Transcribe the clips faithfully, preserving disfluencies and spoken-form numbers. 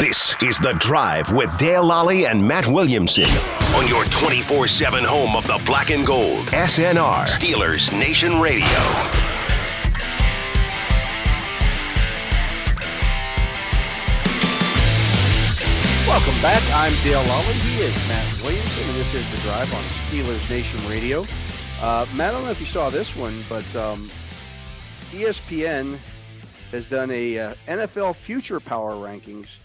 This is The Drive with Dale Lally and Matt Williamson on your twenty-four seven home of the black and gold. S N R Steelers Nation Radio. Welcome back. I'm Dale Lally. He is Matt Williamson, and this is The Drive on Steelers Nation Radio. Uh, Matt, I don't know if you saw this one, but um, E S P N has done a uh, N F L future power rankings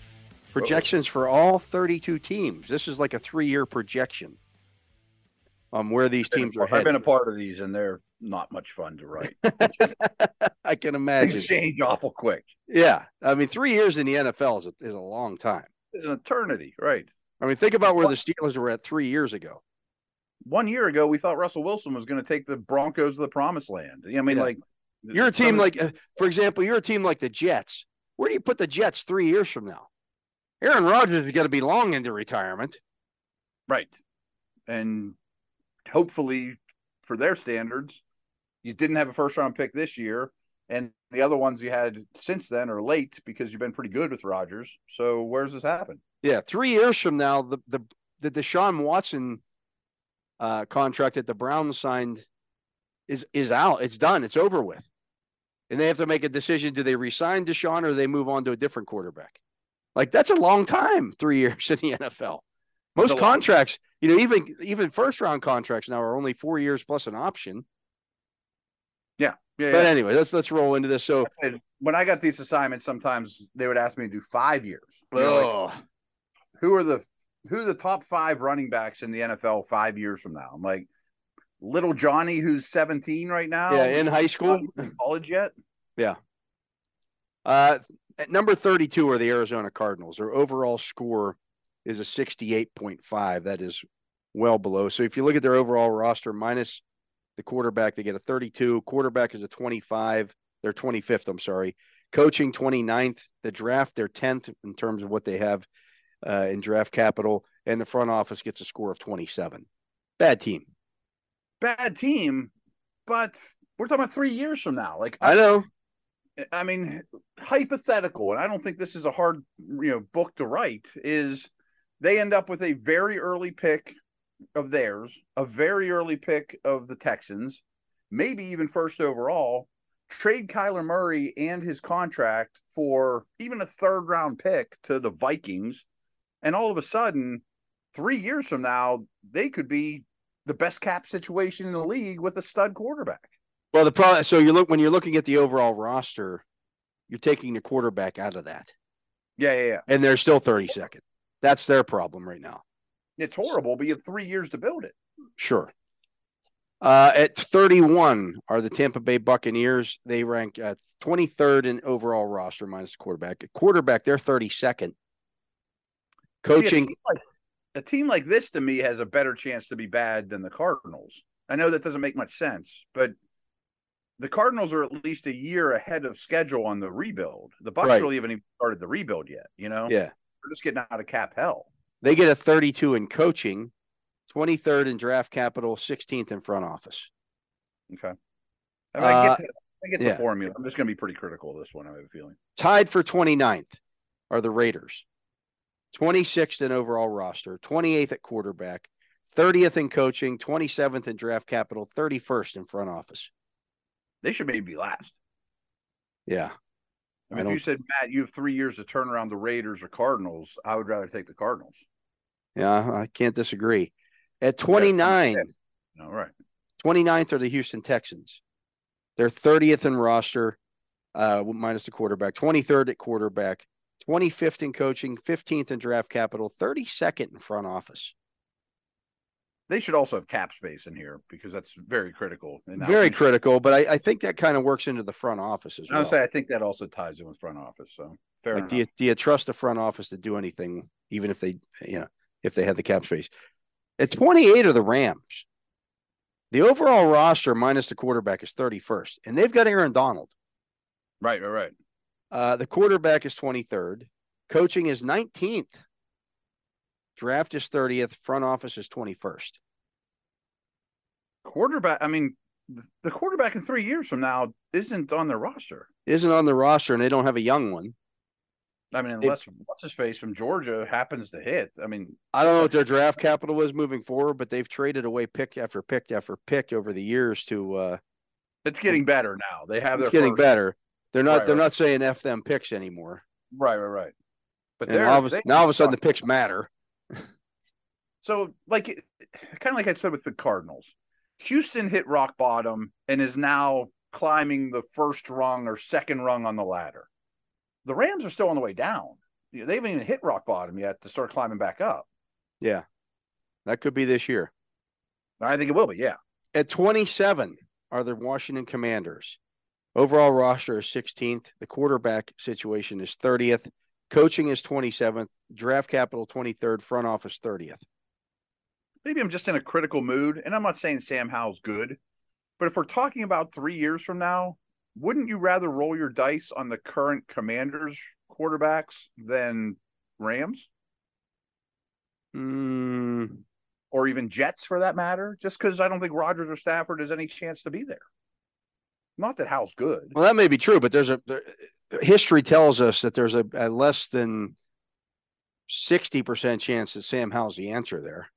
projections for all thirty-two teams. This is like a three-year projection on where these teams are headed. I've been a part of these, and they're not much fun to write. I can imagine. Things change awful quick. Yeah. I mean, three years in the N F L is a, is a long time. It's an eternity, right? I mean, think about where the Steelers were at three years ago. One year ago, we thought Russell Wilson was going to take the Broncos to the promised land. I mean, yeah. like – You're a team like, uh, for example, you're a team like the Jets. Where do you put the Jets three years from now? Aaron Rodgers is going to be long into retirement. Right. And hopefully, for their standards, you didn't have a first-round pick this year, and the other ones you had since then are late because you've been pretty good with Rodgers. So where's this happen? Yeah, three years from now, the the, the Deshaun Watson uh, contract that the Browns signed is is out. It's done. It's over with. And they have to make a decision. Do they resign Deshaun or do they move on to a different quarterback? Like, that's a long time, three years in the N F L. Most contracts, you know, even even first-round contracts now are only four years plus an option. Yeah. yeah but yeah. anyway, let's let's roll into this. So when I got these assignments, sometimes they would ask me to do five years. Like, who are the who are the top five running backs in the N F L five years from now? I'm like, Little Johnny, who's seventeen right now. Yeah, in high school. In college yet. Yeah. Uh, at number thirty-two are the Arizona Cardinals. Their overall score is a sixty-eight point five. That is well below. So if you look at their overall roster minus the quarterback, they get a thirty-two. Quarterback is a twenty-five. They're twenty-fifth, I'm sorry. Coaching, twenty-ninth. The draft, they're tenth in terms of what they have uh, in draft capital. And the front office gets a score of twenty-seven. Bad team. Bad team, but we're talking about three years from now. Like, I, I know, I mean, hypothetical, and I don't think this is a hard, you know, book to write, is they end up with a very early pick of theirs, a very early pick of the Texans, maybe even first overall, trade Kyler Murray and his contract for even a third round pick to the Vikings. And all of a sudden, three years from now, they could be the best cap situation in the league with a stud quarterback. Well, the problem, so you look, when you're looking at the overall roster, you're taking the quarterback out of that. Yeah. Yeah. yeah. And they're still thirty-second. That's their problem right now. It's horrible, but you have three years to build it. Sure. Uh, at thirty-one are the Tampa Bay Buccaneers. They rank uh, twenty-third in overall roster minus quarterback. At quarterback, they're thirty-second. Coaching. See, a team like this, to me, has a better chance to be bad than the Cardinals. I know that doesn't make much sense, but the Cardinals are at least a year ahead of schedule on the rebuild. The Bucs right. really haven't even started the rebuild yet, you know? Yeah. They're just getting out of cap hell. They get a thirty-two in coaching, twenty-third in draft capital, sixteenth in front office. Okay. I, mean, uh, I get, to, I get yeah. the formula. I'm just going to be pretty critical of this one, I have a feeling. Tied for twenty-ninth are the Raiders. twenty-sixth in overall roster, twenty-eighth at quarterback, thirtieth in coaching, twenty-seventh in draft capital, thirty-first in front office. They should maybe be last. Yeah. I mean, I if you said, Matt, you have three years to turn around the Raiders or Cardinals, I would rather take the Cardinals. Yeah, I can't disagree. At twenty-nine, all right. twenty-ninth are the Houston Texans. They're thirtieth in roster, uh, minus the quarterback, twenty-third at quarterback, twenty-fifth in coaching, fifteenth in draft capital, thirty-second in front office. They should also have cap space in here because that's very critical. Very critical, but I, I think that kind of works into the front office as well. Honestly, I think that also ties in with front office. So fair enough. Do you, do you trust the front office to do anything, even if they, you know, if they had the cap space? At twenty-eight are the Rams. The overall roster minus the quarterback is thirty-first, and they've got Aaron Donald. Right, right, right. Uh, the quarterback is twenty-third. Coaching is nineteenth. Draft is thirtieth. Front office is twenty-first. Quarterback, I mean, the quarterback in three years from now isn't on their roster. Isn't on the roster, and they don't have a young one. I mean, unless if, what's his face from Georgia happens to hit. I mean, I don't know what their draft capital is moving forward, but they've traded away pick after pick after pick over the years to. Uh, it's getting better now. They have. It's their getting better. They're not. Right, they're right. not saying F them picks anymore. Right, right, right. But they're, all of, they now all of a sudden the picks matter. So, like, kind of like I said with the Cardinals, Houston hit rock bottom and is now climbing the first rung or second rung on the ladder. The Rams are still on the way down. They haven't even hit rock bottom yet to start climbing back up. Yeah. That could be this year. I think it will be, yeah. At twenty-seven are the Washington Commanders. Overall roster is sixteenth. The quarterback situation is thirtieth. Coaching is twenty-seventh. Draft capital twenty-third. Front office thirtieth. Maybe I'm just in a critical mood, and I'm not saying Sam Howell's good, but if we're talking about three years from now, wouldn't you rather roll your dice on the current Commanders quarterbacks than Rams? Mm. Or even Jets, for that matter? Just because I don't think Rodgers or Stafford has any chance to be there. Not that Howell's good. Well, that may be true, but there's a there, history tells us that there's a, a less than sixty percent chance that Sam Howell's the answer there.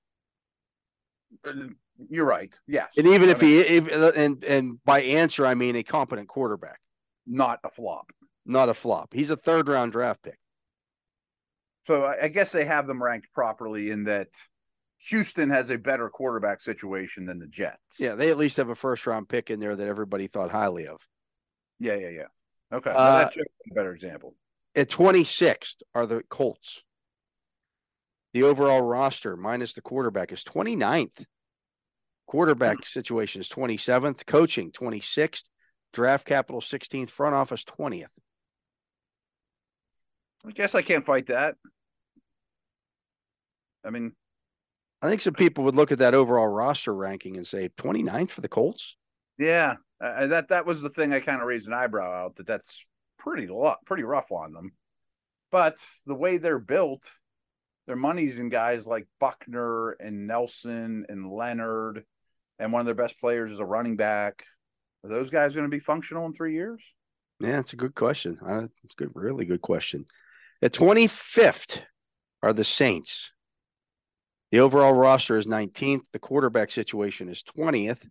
You're right. Yes. And even I if mean, he, if, and, and by answer, I mean a competent quarterback, not a flop, not a flop. He's a third round draft pick. So I guess they have them ranked properly in that Houston has a better quarterback situation than the Jets. Yeah. They at least have a first round pick in there that everybody thought highly of. Yeah. Yeah. Yeah. Okay. Well, uh, that's a better example. At twenty-sixth are the Colts. The overall roster, minus the quarterback, is twenty-ninth. Quarterback situation is twenty-seventh. Coaching, twenty-sixth. Draft capital, sixteenth. Front office, twentieth. I guess I can't fight that. I mean, I think some people would look at that overall roster ranking and say twenty-ninth for the Colts. Yeah, uh, that that was the thing I kind of raised an eyebrow out, that that's pretty lo- pretty rough on them. But the way they're built, their money's in guys like Buckner and Nelson and Leonard, and one of their best players is a running back. Are those guys going to be functional in three years? Yeah, that's a good question. Uh, it's a good, really good question. At twenty-fifth are the Saints. The overall roster is nineteenth. The quarterback situation is twentieth.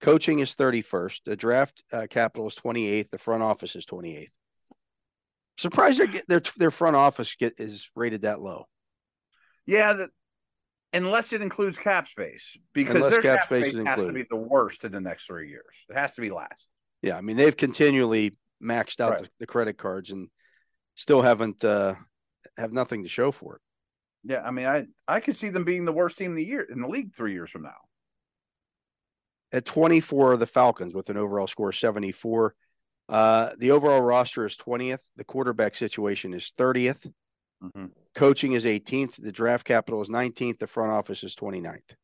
Coaching is thirty-first. The draft uh, capital is twenty-eighth. The front office is twenty-eighth. Surprised their their, their front office get, is rated that low. Yeah, that, unless it includes cap space, because unless their cap, cap space, space has to be the worst in the next three years. It has to be last. Yeah, I mean, they've continually maxed out right. the, the credit cards and still haven't uh, have nothing to show for it. Yeah, I mean, I, I could see them being the worst team in the year in the league three years from now. At twenty-four are the Falcons with an overall score of seventy-four. Uh, the overall roster is twentieth. The quarterback situation is thirtieth. Mm-hmm. Coaching is eighteenth. The draft capital is nineteenth. The front office is twenty-ninth.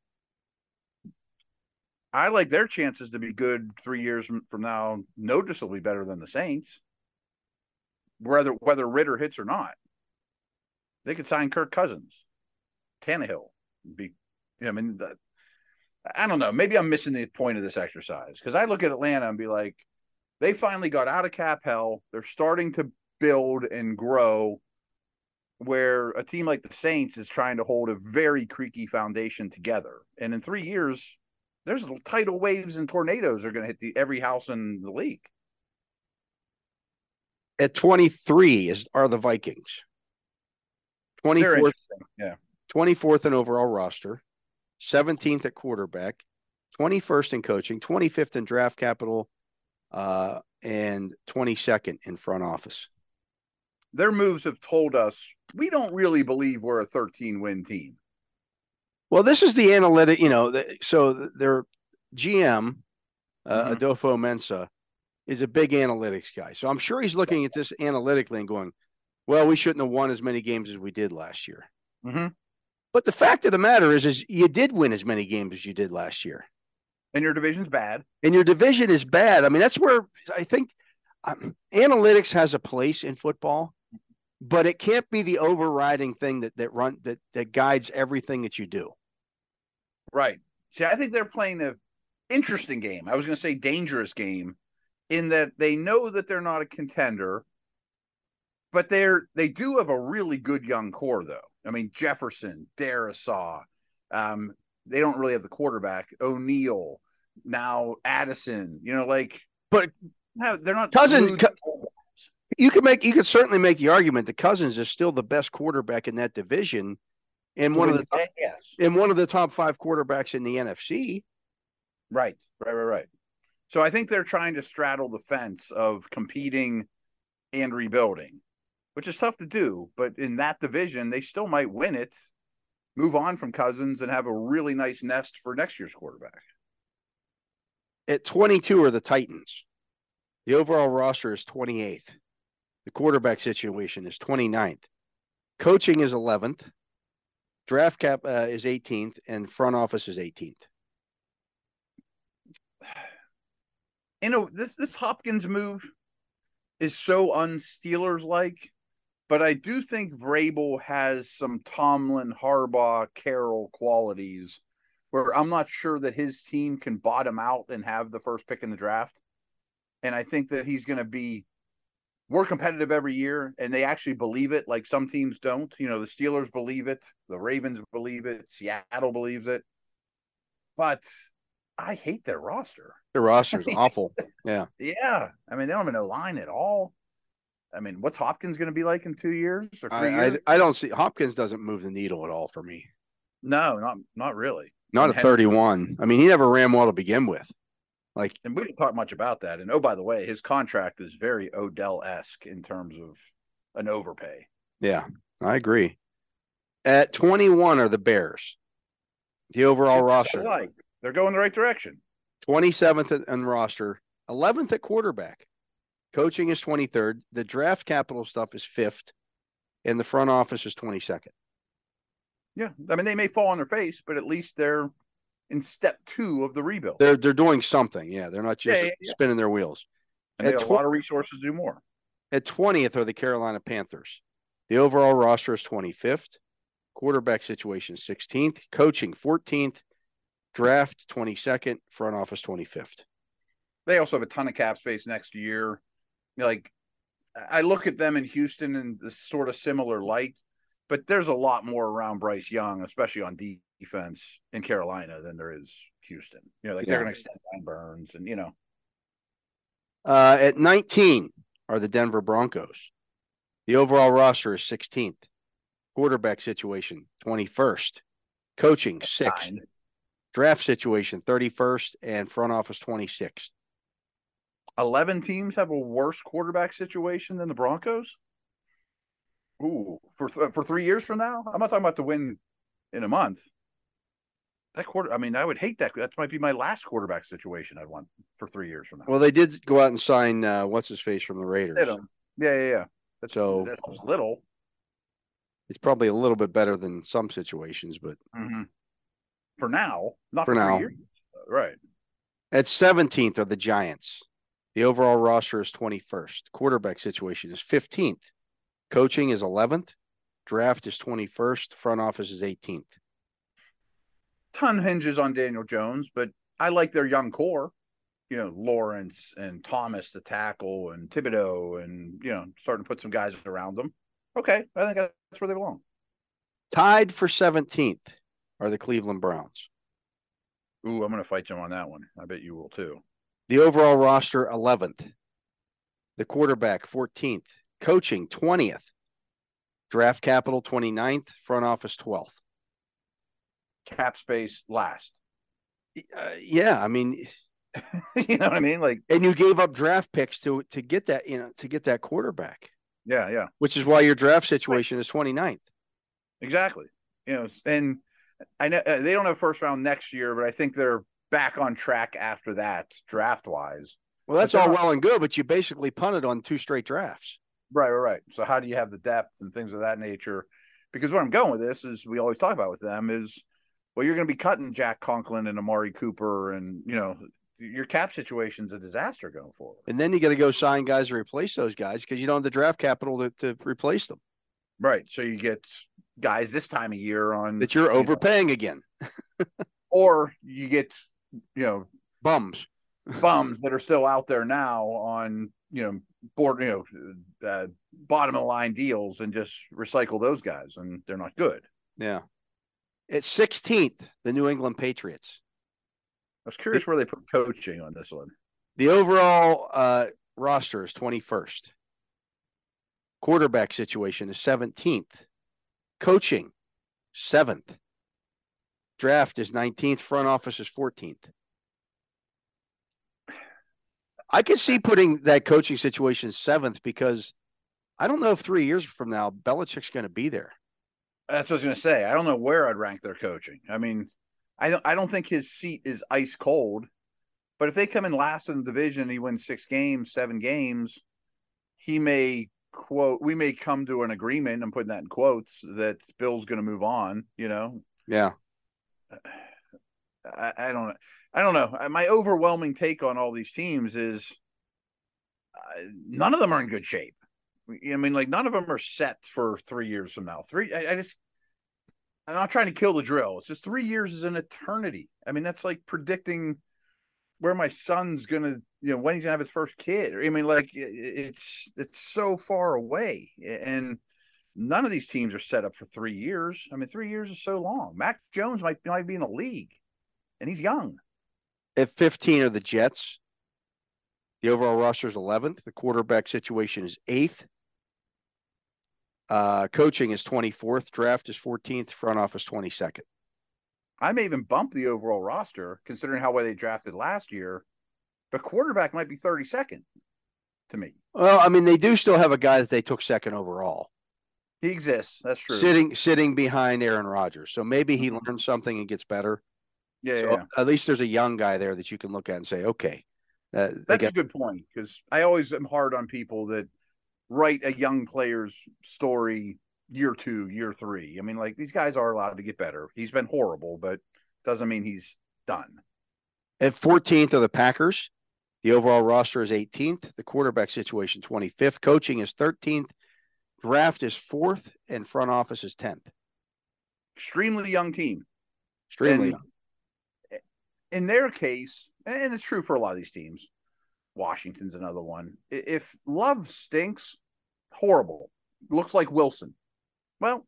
I like their chances to be good three years from now, noticeably better than the Saints, whether whether Ritter hits or not. They could sign Kirk Cousins, Tannehill. Be, I mean, the, I don't know. Maybe I'm missing the point of this exercise, because I look at Atlanta and be like, they finally got out of cap hell. They're starting to build and grow, where a team like the Saints is trying to hold a very creaky foundation together. And in three years, there's tidal waves and tornadoes are going to hit the, every house in the league. At twenty-three is, are the Vikings. twenty-fourth, yeah. twenty-fourth in overall roster, seventeenth at quarterback, twenty-first in coaching, twenty-fifth in draft capital, uh, and twenty-second in front office. Their moves have told us we don't really believe we're a thirteen-win team. Well, this is the analytic, you know, the, so their G M, uh, mm-hmm. Adolfo Mensah, is a big analytics guy. So I'm sure he's looking at this analytically and going, well, we shouldn't have won as many games as we did last year. Mm-hmm. But the fact of the matter is, is you did win as many games as you did last year. And your division's bad. And your division is bad. I mean, that's where I think um, analytics has a place in football. But it can't be the overriding thing that that run that that guides everything that you do. Right. See, I think they're playing an interesting game. I was going to say dangerous game, in that they know that they're not a contender. But they're they do have a really good young core, though. I mean, Jefferson, Darisaw. Um, they don't really have the quarterback. O'Neal, now Addison. You know, like, but they're not. Cousins, you could make you could certainly make the argument that Cousins is still the best quarterback in that division, and one of the top, yes, and one of the top five quarterbacks in the N F C. Right, right, right, right. So I think they're trying to straddle the fence of competing and rebuilding, which is tough to do, but in that division, they still might win it, move on from Cousins, and have a really nice nest for next year's quarterback. At twenty-two are the Titans. The overall roster is twenty-eighth. The quarterback situation is twenty-ninth. Coaching is eleventh. Draft cap uh, is eighteenth, and front office is eighteenth. You know, this, this Hopkins move is so un-Steelers-like, but I do think Vrabel has some Tomlin, Harbaugh, Carroll qualities where I'm not sure that his team can bottom out and have the first pick in the draft. And I think that he's going to be more competitive every year, and they actually believe it like some teams don't. You know, the Steelers believe it. The Ravens believe it. Seattle believes it. But I hate their roster. Their roster is awful. Yeah. Yeah. I mean, they don't have no line at all. I mean, what's Hopkins going to be like in two years or three I, years? I, I don't see – Hopkins doesn't move the needle at all for me. No, not not really. Not at thirty-one. I mean, he never ran well to begin with. Like, and we didn't talk much about that. And, oh, by the way, his contract is very Odell-esque in terms of an overpay. Yeah, I agree. At twenty-one are the Bears. The overall roster. Like. They're going the right direction. twenty-seventh in roster, eleventh at quarterback. Coaching is twenty-third. The draft capital stuff is fifth, and the front office is twenty-second. Yeah, I mean, they may fall on their face, but at least they're in step two of the rebuild. They're they're doing something. Yeah, they're not just yeah, yeah, spinning yeah. their wheels. And they have tw- a lot of resources to do more. At twentieth are the Carolina Panthers. The overall roster is twenty-fifth. Quarterback situation sixteenth. Coaching fourteenth. Draft twenty-second, front office twenty-fifth. They also have a ton of cap space next year. Like, I look at them in Houston in this sort of similar light, but there's a lot more around Bryce Young, especially on defense in Carolina, than there is Houston. You know, like yeah. they're going to extend Brian Burns and, you know. Uh, at nineteen are the Denver Broncos. The overall roster is sixteenth. Quarterback situation, twenty-first. Coaching, sixth. Draft situation, thirty-first, and front office, twenty-sixth. eleven teams have a worse quarterback situation than the Broncos? Ooh, for th- for three years from now? I'm not talking about the win in a month. That quarter, I mean, I would hate that. That might be my last quarterback situation I'd want for three years from now. Well, they did go out and sign uh, what's-his-face from the Raiders. Yeah, yeah, yeah. That's, so, that's little. It's probably a little bit better than some situations, but mm-hmm. – For now, not for, for now. Years. Right. At seventeenth are the Giants. The overall roster is twenty-first. Quarterback situation is fifteenth. Coaching is eleventh. Draft is twenty-first. Front office is eighteenth. Ton hinges on Daniel Jones, but I like their young core. You know, Lawrence and Thomas, the tackle, and Thibodeau, and, you know, starting to put some guys around them. Okay. I think that's where they belong. Tied for seventeenth. Are the Cleveland Browns. Ooh, I'm going to fight you on that one. I bet you will too. The overall roster, eleventh. The quarterback, fourteenth. Coaching, twentieth. Draft capital, twenty-ninth. Front office, twelfth. Cap space, last. Uh, yeah, I mean, you know what I mean? Like, and you gave up draft picks to to get that, you know, to get that quarterback. Yeah, yeah. Which is why your draft situation is twenty-ninth. Exactly. You know, and I know they don't have first round next year, but I think they're back on track after that draft wise. Well, that's all well and good, but you basically punted on two straight drafts. Right, right, right. So how do you have the depth and things of that nature? Because where I'm going with this is we always talk about with them is, well, you're going to be cutting Jack Conklin and Amari Cooper, and, you know, your cap situation's a disaster going forward. And then you got to go sign guys to replace those guys because you don't have the draft capital to, to replace them. Right. So you get guys this time of year on that you're overpaying, you know, again, or you get, you know, bums, bums that are still out there now on, you know, board, you know, uh, bottom of the line deals and just recycle those guys, and they're not good. Yeah. At sixteenth, the New England Patriots. I was curious where they put coaching on this one. The overall uh, roster is twenty-first. Quarterback situation is seventeenth. Coaching, seventh. Draft is nineteenth. Front office is fourteenth. I could see putting that coaching situation seventh because I don't know if three years from now, Belichick's going to be there. That's what I was going to say. I don't know where I'd rank their coaching. I mean, I don't, I don't think his seat is ice cold. But if they come in last in the division and he wins six games, seven games, he may, quote, we may come to an agreement, I'm putting that in quotes, that Bill's going to move on, you know? Yeah. I, I don't I don't know. My overwhelming take on all these teams is uh, none of them are in good shape. I mean, like, none of them are set for three years from now. Three, I, I just, I'm not trying to kill the drill. It's just three years is an eternity. I mean, that's like predicting where my son's going to, you know, when he's going to have his first kid. I mean, like, it's it's so far away. And none of these teams are set up for three years. I mean, three years is so long. Mac Jones might, might be in the league, and he's young. At fifteen are the Jets. The overall roster is eleventh. The quarterback situation is eighth. Uh, coaching is twenty-fourth. Draft is fourteenth. Front office twenty-second. I may even bump the overall roster, considering how well they drafted last year, but quarterback might be thirty-second to me. Well, I mean, they do still have a guy that they took second overall. He exists. That's true. Sitting sitting behind Aaron Rodgers. So maybe he learns something and gets better. Yeah, so yeah. At least there's a young guy there that you can look at and say, okay. Uh, That's got- a good point, because I always am hard on people that write a young player's story year two, year three. I mean, like, these guys are allowed to get better. He's been horrible, but doesn't mean he's done. At fourteenth are the Packers. The overall roster is eighteenth. The quarterback situation, twenty-fifth. Coaching is thirteenth. Draft is fourth, and front office is tenth. Extremely young team. Extremely and young. In their case, and it's true for a lot of these teams, Washington's another one. If Love stinks, horrible. Looks like Wilson. Well,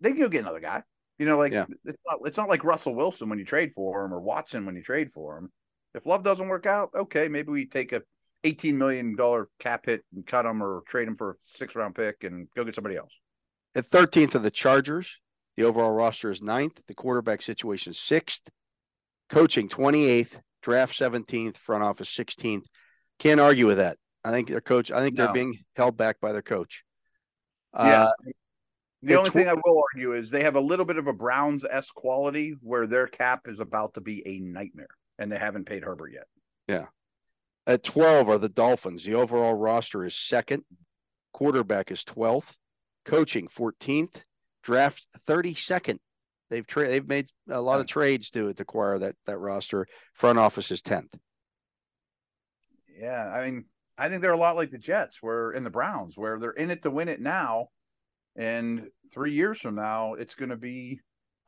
they can go get another guy. You know, like, yeah. it's, not, it's not like Russell Wilson when you trade for him, or Watson when you trade for him. If Love doesn't work out, okay, maybe we take a eighteen million dollars cap hit and cut him, or trade him for a six-round pick and go get somebody else. At thirteenth are the Chargers. The overall roster is ninth. The quarterback situation is sixth. Coaching twenty-eighth, draft seventeenth, front office sixteenth. Can't argue with that. I think their coach, I think no. they're being held back by their coach. Yeah. Uh, the only tw- thing I will argue is they have a little bit of a Browns-esque quality where their cap is about to be a nightmare, and they haven't paid Herbert yet. Yeah. At twelve are the Dolphins. The overall roster is second. Quarterback is twelfth. Coaching fourteenth. Draft thirty-second. They've tra- they've made a lot of trades to, to acquire that, that roster. Front office is tenth. Yeah, I mean, I think they're a lot like the Jets where in the Browns, where they're in it to win it now, and three years from now, it's going to be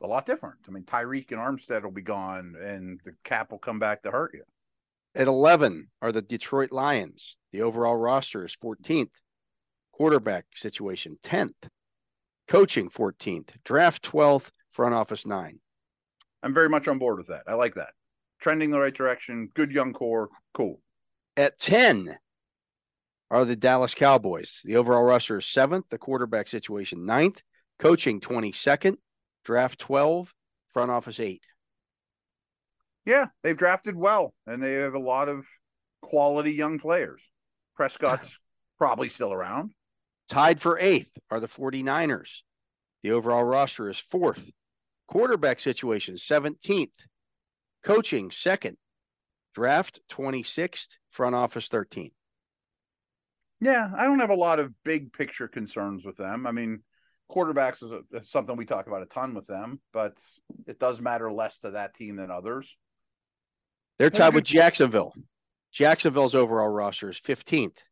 a lot different. I mean, Tyreek and Armstead will be gone, and the cap will come back to hurt you. At eleven are the Detroit Lions. The overall roster is fourteenth. Quarterback situation tenth. Coaching fourteenth. Draft twelfth. Front office nine. I'm very much on board with that. I like that. Trending the right direction. Good young core. Cool. At ten are the Dallas Cowboys. The overall roster is seventh. The quarterback situation ninth. Coaching twenty-second. Draft twelve. Front office eight. Yeah, they've drafted well, and they have a lot of quality young players. Prescott's probably still around. Tied for eighth are the 49ers. The overall roster is fourth. Quarterback situation, seventeenth. Coaching, second. Draft, twenty-sixth. Front office, thirteenth. Yeah, I don't have a lot of big picture concerns with them. I mean, quarterbacks is, a, is something we talk about a ton with them, but it does matter less to that team than others. They're tied with Jacksonville. Jacksonville's overall roster is fifteenth.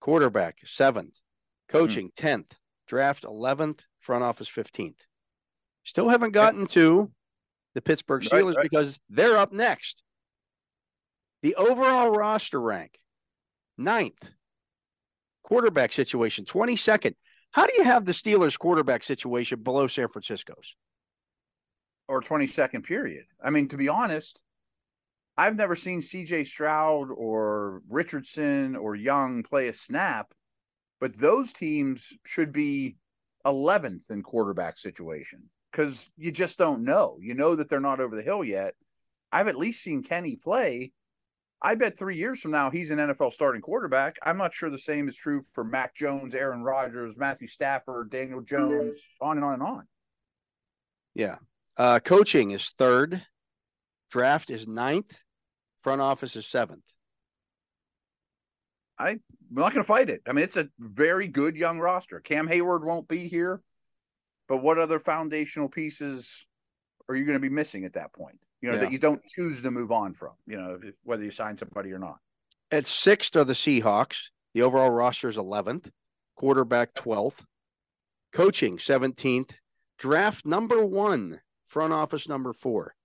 Quarterback, seventh. Coaching, hmm. tenth. Draft, eleventh. Front office fifteenth. Still haven't gotten to the Pittsburgh Steelers right, right. because they're up next. The overall roster rank, ninth. quarterback situation, twenty-second. How do you have the Steelers quarterback situation below San Francisco's? Or twenty-second period. I mean, to be honest, I've never seen C J Stroud or Richardson or Young play a snap, but those teams should be eleventh in quarterback situation because you just don't know. You know that they're not over the hill yet. I've at least seen Kenny play. I bet three years from now he's an N F L starting quarterback. I'm not sure the same is true for Mac Jones, Aaron Rodgers, Matthew Stafford, Daniel Jones, on and on and on. Yeah. Uh, coaching is third. Draft is ninth. Front office is seventh. I, I'm not going to fight it. I mean, it's a very good young roster. Cam Hayward won't be here, but what other foundational pieces are you going to be missing at that point? You know, yeah. that you don't choose to move on from, you know, whether you sign somebody or not. At sixth are the Seahawks. The overall roster is eleventh. Quarterback twelfth. Coaching seventeenth. Draft number one. Front office number four.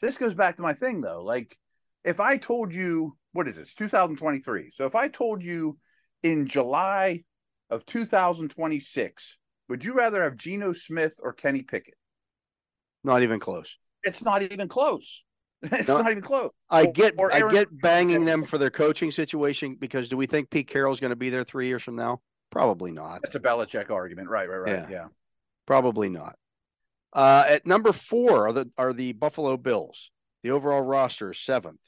This goes back to my thing, though. Like, if I told you, what is this, two thousand twenty-three? So if I told you in July of two thousand twenty-six, would you rather have Geno Smith or Kenny Pickett? Not even close. It's not even close. It's no, not even close. I get or, or Aaron- I get banging them for their coaching situation because do we think Pete Carroll's going to be there three years from now? Probably not. That's a Belichick argument. Right, right, right. Yeah. yeah. Probably not. Uh, at number four are the are the Buffalo Bills. The overall roster is seventh.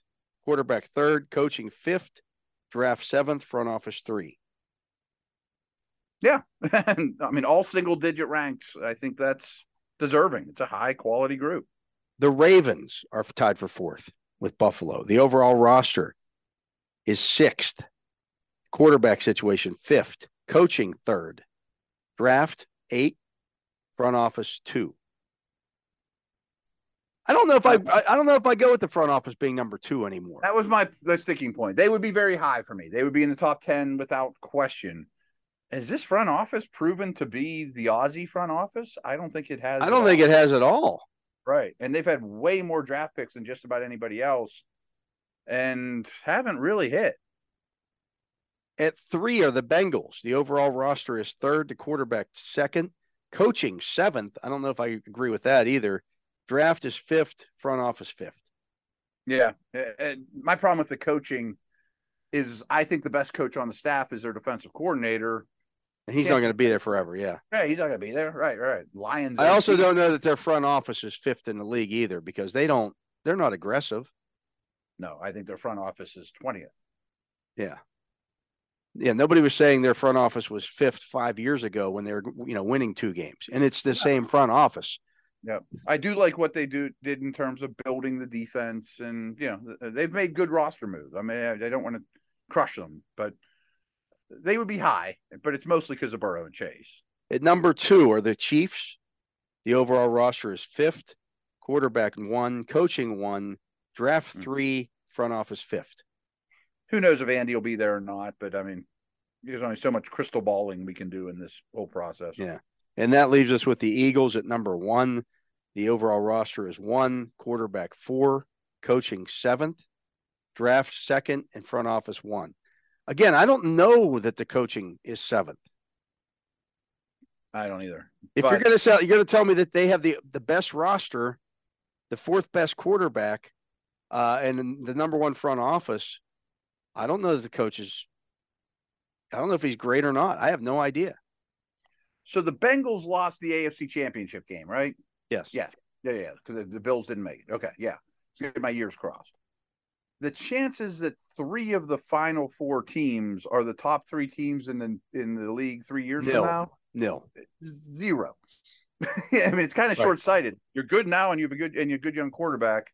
Quarterback third, coaching fifth, draft seventh, front office three. Yeah. I mean, all single-digit ranks. I think that's deserving. It's a high-quality group. The Ravens are tied for fourth with Buffalo. The overall roster is sixth. Quarterback situation, fifth. Coaching, third. Draft, eight. Front office, two. I don't know if I, I don't know if I go with the front office being number two anymore. That was my sticking point. They would be very high for me. They would be in the top ten without question. Has this front office proven to be the Aussie front office? I don't think it has. I don't think it has at all. Right. And they've had way more draft picks than just about anybody else and haven't really hit. At three are the Bengals. The overall roster is third, the quarterback second, coaching seventh. I don't know if I agree with that either. Draft is fifth, front office fifth. Yeah. And my problem with the coaching is I think the best coach on the staff is their defensive coordinator. And he's Kansas. Not going to be there forever, yeah. Yeah, he's not going to be there. Right, right. Lions. I also don't know that their front office is fifth in the league either because they don't – they're not aggressive. No, I think their front office is twentieth. Yeah. Yeah, nobody was saying their front office was fifth five years ago when they were, you know, winning two games. And it's the yeah. same front office. Yeah. I do like what they do did in terms of building the defense. And, you know, they've made good roster moves. I mean, I don't want to crush them, but – they would be high, but it's mostly because of Burrow and Chase. At number two are the Chiefs. The overall roster is fifth, quarterback one, coaching one, draft three, mm-hmm. front office fifth. Who knows if Andy will be there or not, but, I mean, there's only so much crystal balling we can do in this whole process. Yeah, and that leaves us with the Eagles at number one. The overall roster is one, quarterback four, coaching seventh, draft second, and front office one. Again, I don't know that the coaching is seventh. I don't either. If but, you're going to sell, you're going to tell me that they have the, the best roster, the fourth best quarterback, uh, and the number one front office. I don't know that the coach is. I don't know if he's great or not. I have no idea. So the Bengals lost the A F C Championship game, right? Yes. Yes. Yeah, yeah. Because the Bills didn't make it. Okay. Yeah. Let's get my ears crossed. The chances that three of the final four teams are the top three teams in the in the league three years no, from now? No. Zero. I mean, it's kind of right. short-sighted. You're good now and you have a good and you're a good young quarterback.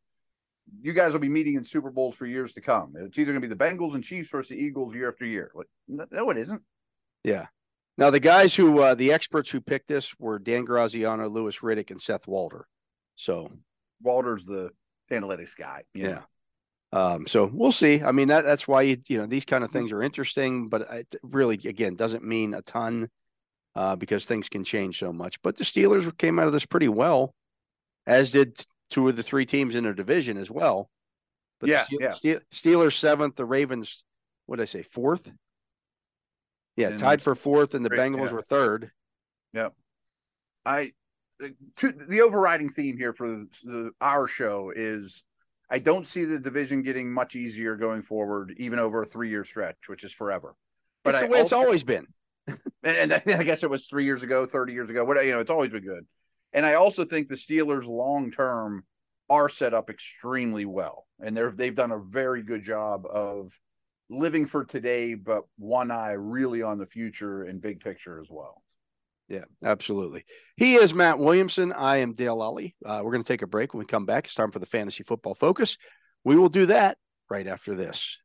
You guys will be meeting in Super Bowls for years to come. It's either going to be the Bengals and Chiefs versus the Eagles year after year. Like, no, it isn't. Yeah. Now, the guys who uh, – the experts who picked this were Dan Graziano, Lewis Riddick, and Seth Walter. So – Walter's the analytics guy. Yeah. Know. Um, so we'll see. I mean, that, that's why, you, you know, these kind of things are interesting, but it really, again, doesn't mean a ton uh, because things can change so much. But the Steelers came out of this pretty well, as did two of the three teams in their division as well. But yeah, the Steelers, yeah. Steelers seventh, the Ravens, what did I say, fourth? Yeah, and tied for fourth, and the great, Bengals yeah. were third. Yep. I to, the overriding theme here for the, the, our show is I don't see the division getting much easier going forward, even over a three-year stretch, which is forever. But it's the I way also, it's always been. and, and I guess it was three years ago, thirty years ago. What, you know, it's always been good. And I also think the Steelers long-term are set up extremely well. And they're, they've done a very good job of living for today, but one eye really on the future and big picture as well. Yeah, absolutely. He is Matt Williamson. I am Dale Lally. Uh, we're going to take a break. When we come back, it's time for the Fantasy Football Focus. We will do that right after this.